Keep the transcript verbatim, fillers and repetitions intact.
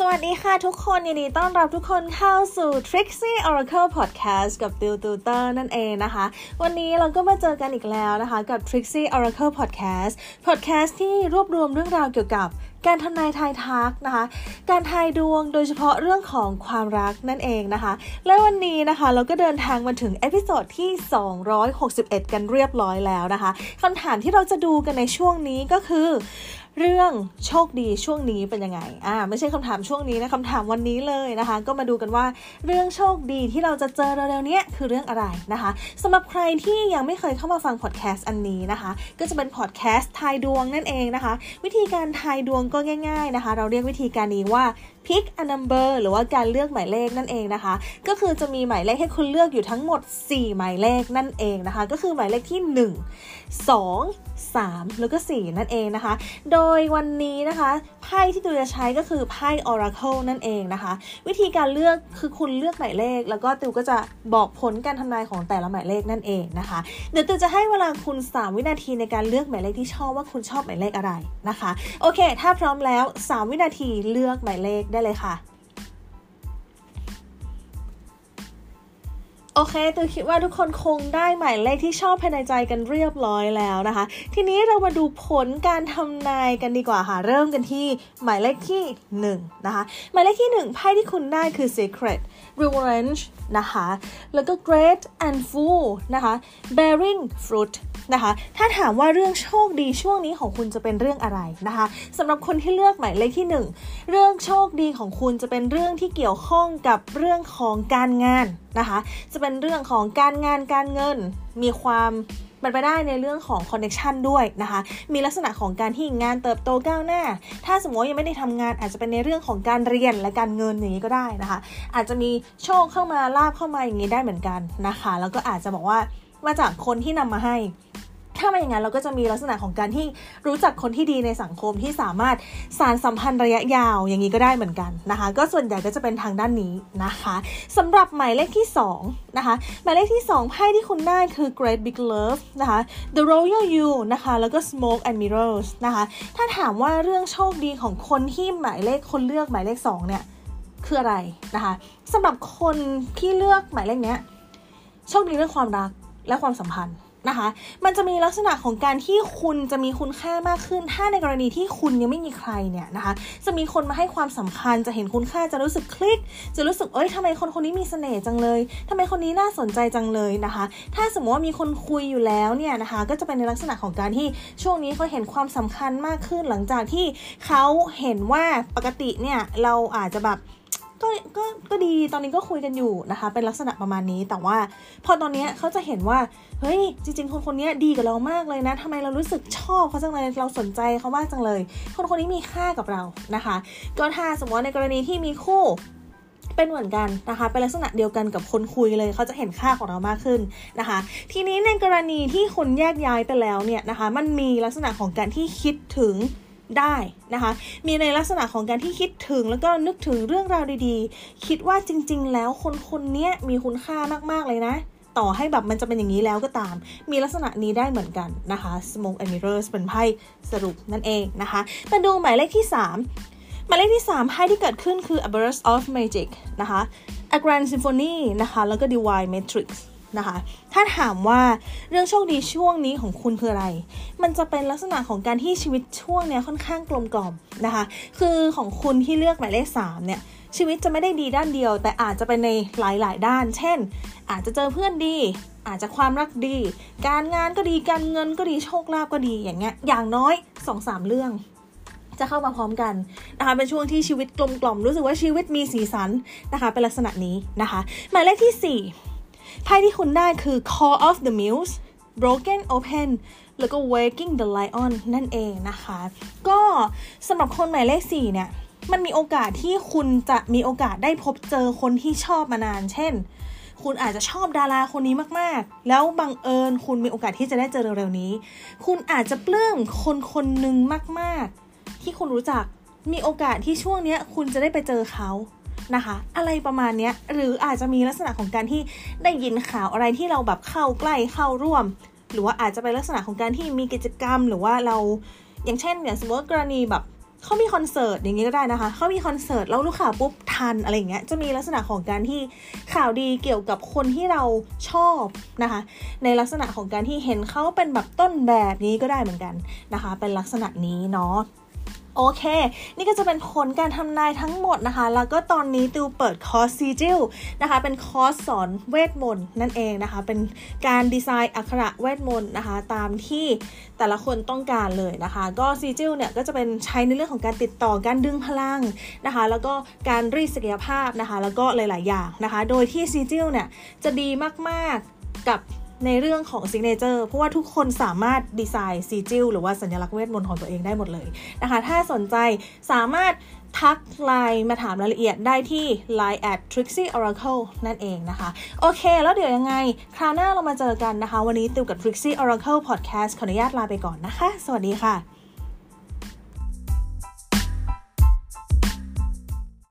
สวัสดีค่ะทุกคนยินดีต้อนรับทุกคนเข้าสู่ Trixie Oracle Podcast กับติวติวเตอร์นั่นเองนะคะวันนี้เราก็มาเจอกันอีกแล้วนะคะกับ Trixie Oracle Podcast Podcast ที่รวบรวมเรื่องราวเกี่ยวกับการทำนายทายทักนะคะการทายดวงโดยเฉพาะเรื่องของความรักนั่นเองนะคะและวันนี้นะคะเราก็เดินทางมาถึงเอพิโซดที่สองร้อยหกสิบเอ็ดกันเรียบร้อยแล้วนะคะคำถามที่เราจะดูกันในช่วงนี้ก็คือเรื่องโชคดีช่วงนี้เป็นยังไงอ่าไม่ใช่คำถามช่วงนี้นะคำถามวันนี้เลยนะคะก็มาดูกันว่าเรื่องโชคดีที่เราจะเจอเร็วๆนี้คือเรื่องอะไรนะคะสำหรับใครที่ยังไม่เคยเข้ามาฟังพอดแคสต์อันนี้นะคะก็จะเป็นพอดแคสต์ทายดวงนั่นเองนะคะวิธีการทายดวงก็ง่ายๆนะคะเราเรียกวิธีการนี้ว่า pick a number หรือว่าการเลือกหมายเลขนั่นเองนะคะก็คือจะมีหมายเลขให้คุณเลือกอยู่ทั้งหมดสี่หมายเลขนั่นเองนะคะก็คือหมายเลขที่หนึ่ง สอง สามแล้วก็สี่นั่นเองนะคะโดยวันนี้นะคะไพ่ที่ตัวจะใช้ก็คือไพ่ Oracle นั่นเองนะคะวิธีการเลือกคือคุณเลือกหมายเลขแล้วก็ติวก็จะบอกผลการทำนายของแต่ละหมายเลขนั่นเองนะคะเดี๋ยวติวจะให้เวลาคุณสามวินาทีในการเลือกหมายเลขที่ชอบว่าคุณชอบหมายเลขอะไรนะคะโอเคถ้าพร้อมแล้วสามวินาทีเลือกหมายเลขได้เลยค่ะโอเคตัวคิดว่าทุกคนคงได้หมายเลขที่ชอบภายในใจกันเรียบร้อยแล้วนะคะทีนี้เรามาดูผลการทำนายกันดีกว่าค่ะเริ่มกันที่หมายเลขที่หนึ่งนะคะหมายเลขที่หนึ่งไพ่ที่คุณได้คือ Secret Revenge นะคะแล้วก็ Great and Fool นะคะ Bearing Fruit นะคะถ้าถามว่าเรื่องโชคดีช่วงนี้ของคุณจะเป็นเรื่องอะไรนะคะสำหรับคนที่เลือกหมายเลขที่หนึ่งเรื่องโชคดีของคุณจะเป็นเรื่องที่เกี่ยวข้องกับเรื่องของการงานนะคะจะเป็นเรื่องของการงานการเงินมีความเป็นไปได้ในเรื่องของคอนเนคชันด้วยนะคะมีลักษณะของการที่งานเติบโตก้าวหน้าถ้าสมมติยังไม่ได้ทำงานอาจจะเป็นในเรื่องของการเรียนและการเงินอย่างนี้ก็ได้นะคะอาจจะมีโชคเข้ามาลาภเข้ามาอย่างนี้ได้เหมือนกันนะคะแล้วก็อาจจะบอกว่ามาจากคนที่นำมาให้ถ้าไม่อย่างนั้นเราก็จะมีลักษณะของการที่รู้จักคนที่ดีในสังคมที่สามารถสานสัมพันธ์ระยะยาวอย่างนี้ก็ได้เหมือนกันนะคะก็ส่วนใหญ่ก็จะเป็นทางด้านนี้นะคะสำหรับหมายเลขที่สองนะคะหมายเลขที่สองไพ่ที่คุณได้คือ Great Big Love นะคะ The Royal You นะคะแล้วก็ Smoke and Mirrors นะคะถ้าถามว่าเรื่องโชคดีของคนที่หมายเลขคนเลือกหมายเลขสองเนี่ยคืออะไรนะคะสำหรับคนที่เลือกหมายเลขเนี้ยโชคดีเรื่องความรักและความสัมพันธ์นะคะมันจะมีลักษณะของการที่คุณจะมีคุณค่ามากขึ้นถ้าในกรณีที่คุณยังไม่มีใครเนี่ยนะคะจะมีคนมาให้ความสำคัญจะเห็นคุณค่าจะรู้สึกคลิกจะรู้สึกเอ้ยทำไมคนคนนี้มีเสน่ห์จังเลยทำไมคนนี้น่าสนใจจังเลยนะคะถ้าสมมติว่ามีคนคุยอยู่แล้วเนี่ยนะคะก็จะเป็นในลักษณะของการที่ช่วงนี้เขาเห็นความสำคัญมากขึ้นหลังจากที่เขาเห็นว่าปกติเนี่ยเราอาจจะแบบก็ก็ก็ดีตอนนี้ก็คุยกันอยู่นะคะเป็นลักษณะประมาณนี้แต่ว่าพอตอนนี้เขาจะเห็นว่าเฮ้ยจริงๆคนคนนี้ดีกับเรามากเลยนะทำไมเรารู้สึกชอบเขาจังเลยเราสนใจเขามากจังเลยคนคนนี้มีค่ากับเรานะคะก็ถ้าสมมติในกรณีที่มีคู่เป็นเหมือนกันนะคะเป็นลักษณะเดียวกันกับคนคุยเลยเขาจะเห็นค่าของเรามากขึ้นนะคะทีนี้ในกรณีที่คนแยกย้ายไปแล้วเนี่ยนะคะมันมีลักษณะของการที่คิดถึงได้นะคะมีในลักษณะของการที่คิดถึงแล้วก็นึกถึงเรื่องราวดีๆคิดว่าจริงๆแล้วคนคนนี้มีคุณค่ามากๆเลยนะต่อให้แบบมันจะเป็นอย่างนี้แล้วก็ตามมีลักษณะนี้ได้เหมือนกันนะคะ Smoke and Mirrors เป็นไพ่สรุปนั่นเองนะคะมาดูหมายเลขที่สามหมายเลขที่สามไพ่ที่เกิดขึ้นคือ A Burst of Magic นะคะ A Grand Symphony นะคะแล้วก็ Divine Matrixนะคะถ้าถามว่าเรื่องโชคดีช่วงนี้ของคุณคืออะไรมันจะเป็นลักษณะของการที่ชีวิตช่วงเนี้ยค่อนข้างกลมกล่อมนะคะคือของคุณที่เลือกหมายเลขสามเนี่ยชีวิตจะไม่ได้ดีด้านเดียวแต่อาจจะเป็นในหลายๆด้านเช่นอาจจะเจอเพื่อนดีอาจจะความรักดีการงานก็ดีการเงินก็ดีโชคลาภก็ดีอย่างเงี้ยอย่างน้อย สองถึงสาม เรื่องจะเข้ามาพร้อมกันนะคะเป็นช่วงที่ชีวิตกลมกล่อมรู้สึกว่าชีวิตมีสีสันนะคะเป็นลักษณะนี้นะคะหมายเลขที่สี่ไพ่ที่คุณได้คือ Call of the Muse Broken Open แล้วก็ Waking the Lion นั่นเองนะคะก็สำหรับคนหมายเลขสี่เนี่ยมันมีโอกาสที่คุณจะมีโอกาสได้พบเจอคนที่ชอบมานานเช่นคุณอาจจะชอบดาราคนนี้มากๆแล้วบังเอิญคุณมีโอกาสที่จะได้เจอเร็วๆนี้คุณอาจจะปลื้มคนคนหนึ่งมากๆที่คุณรู้จักมีโอกาสที่ช่วงเนี้ยคุณจะได้ไปเจอเขานะคะอะไรประมาณนี้หรืออาจจะมีลักษณะของการที่ได้ยินข่าวอะไรที่เราแบบเข้าใกล้เข้าร่วมหรือว่าอาจจะเป็นลักษณะของการที่มีกิจกรรมหรือว่าเราอย่างเช่นอย่างสมมติกรณีแบบ เขามีคอนเสิร์ตอย่างงี้ก็ได้นะคะเขามีคอนเสิร์ตแล้วลูกข่าวปุ๊บทันอะไรอย่างเงี้ยจะมีลักษณะของการที่ข่าวดีเกี่ยวกับคนที่เราชอบนะคะในลักษณะของการที่เห็นเขาเป็นแบบต้นแบบนี้ก็ได้เหมือนกันนะคะเป็นลักษณะนี้เนาะโอเคนี่ก็จะเป็นผลการทำนายทั้งหมดนะคะแล้วก็ตอนนี้ติวเปิดคอร์สซีจิลนะคะเป็นคอร์สสอนเวทมนต์นั่นเองนะคะเป็นการดีไซน์อักขระเวทมนต์นะคะตามที่แต่ละคนต้องการเลยนะคะก็ซีจิลเนี่ยก็จะเป็นใช้ในเรื่องของการติดต่อการดึงพลังนะคะแล้วก็การรีดศักยภาพนะคะแล้วก็หลายๆอย่างนะคะโดยที่ซีจิลเนี่ยจะดีมากๆกับในเรื่องของซิกเนเจอร์เพราะว่าทุกคนสามารถดีไซน์ซีจิลหรือว่าสัญลักษณ์เวทมนต์ของตัวเองได้หมดเลยนะคะถ้าสนใจสามารถทักไลน์มาถามรายละเอียดได้ที่ ไลน์ แอท ทริกซี่ โอราเคิล นั่นเองนะคะโอเคแล้วเดี๋ยวยังไงคราวหน้าเรามาเจอกันนะคะวันนี้ติวกับ Trixie Oracle Podcast ขออนุญาตลาไปก่อนนะคะสวัสดีค่ะ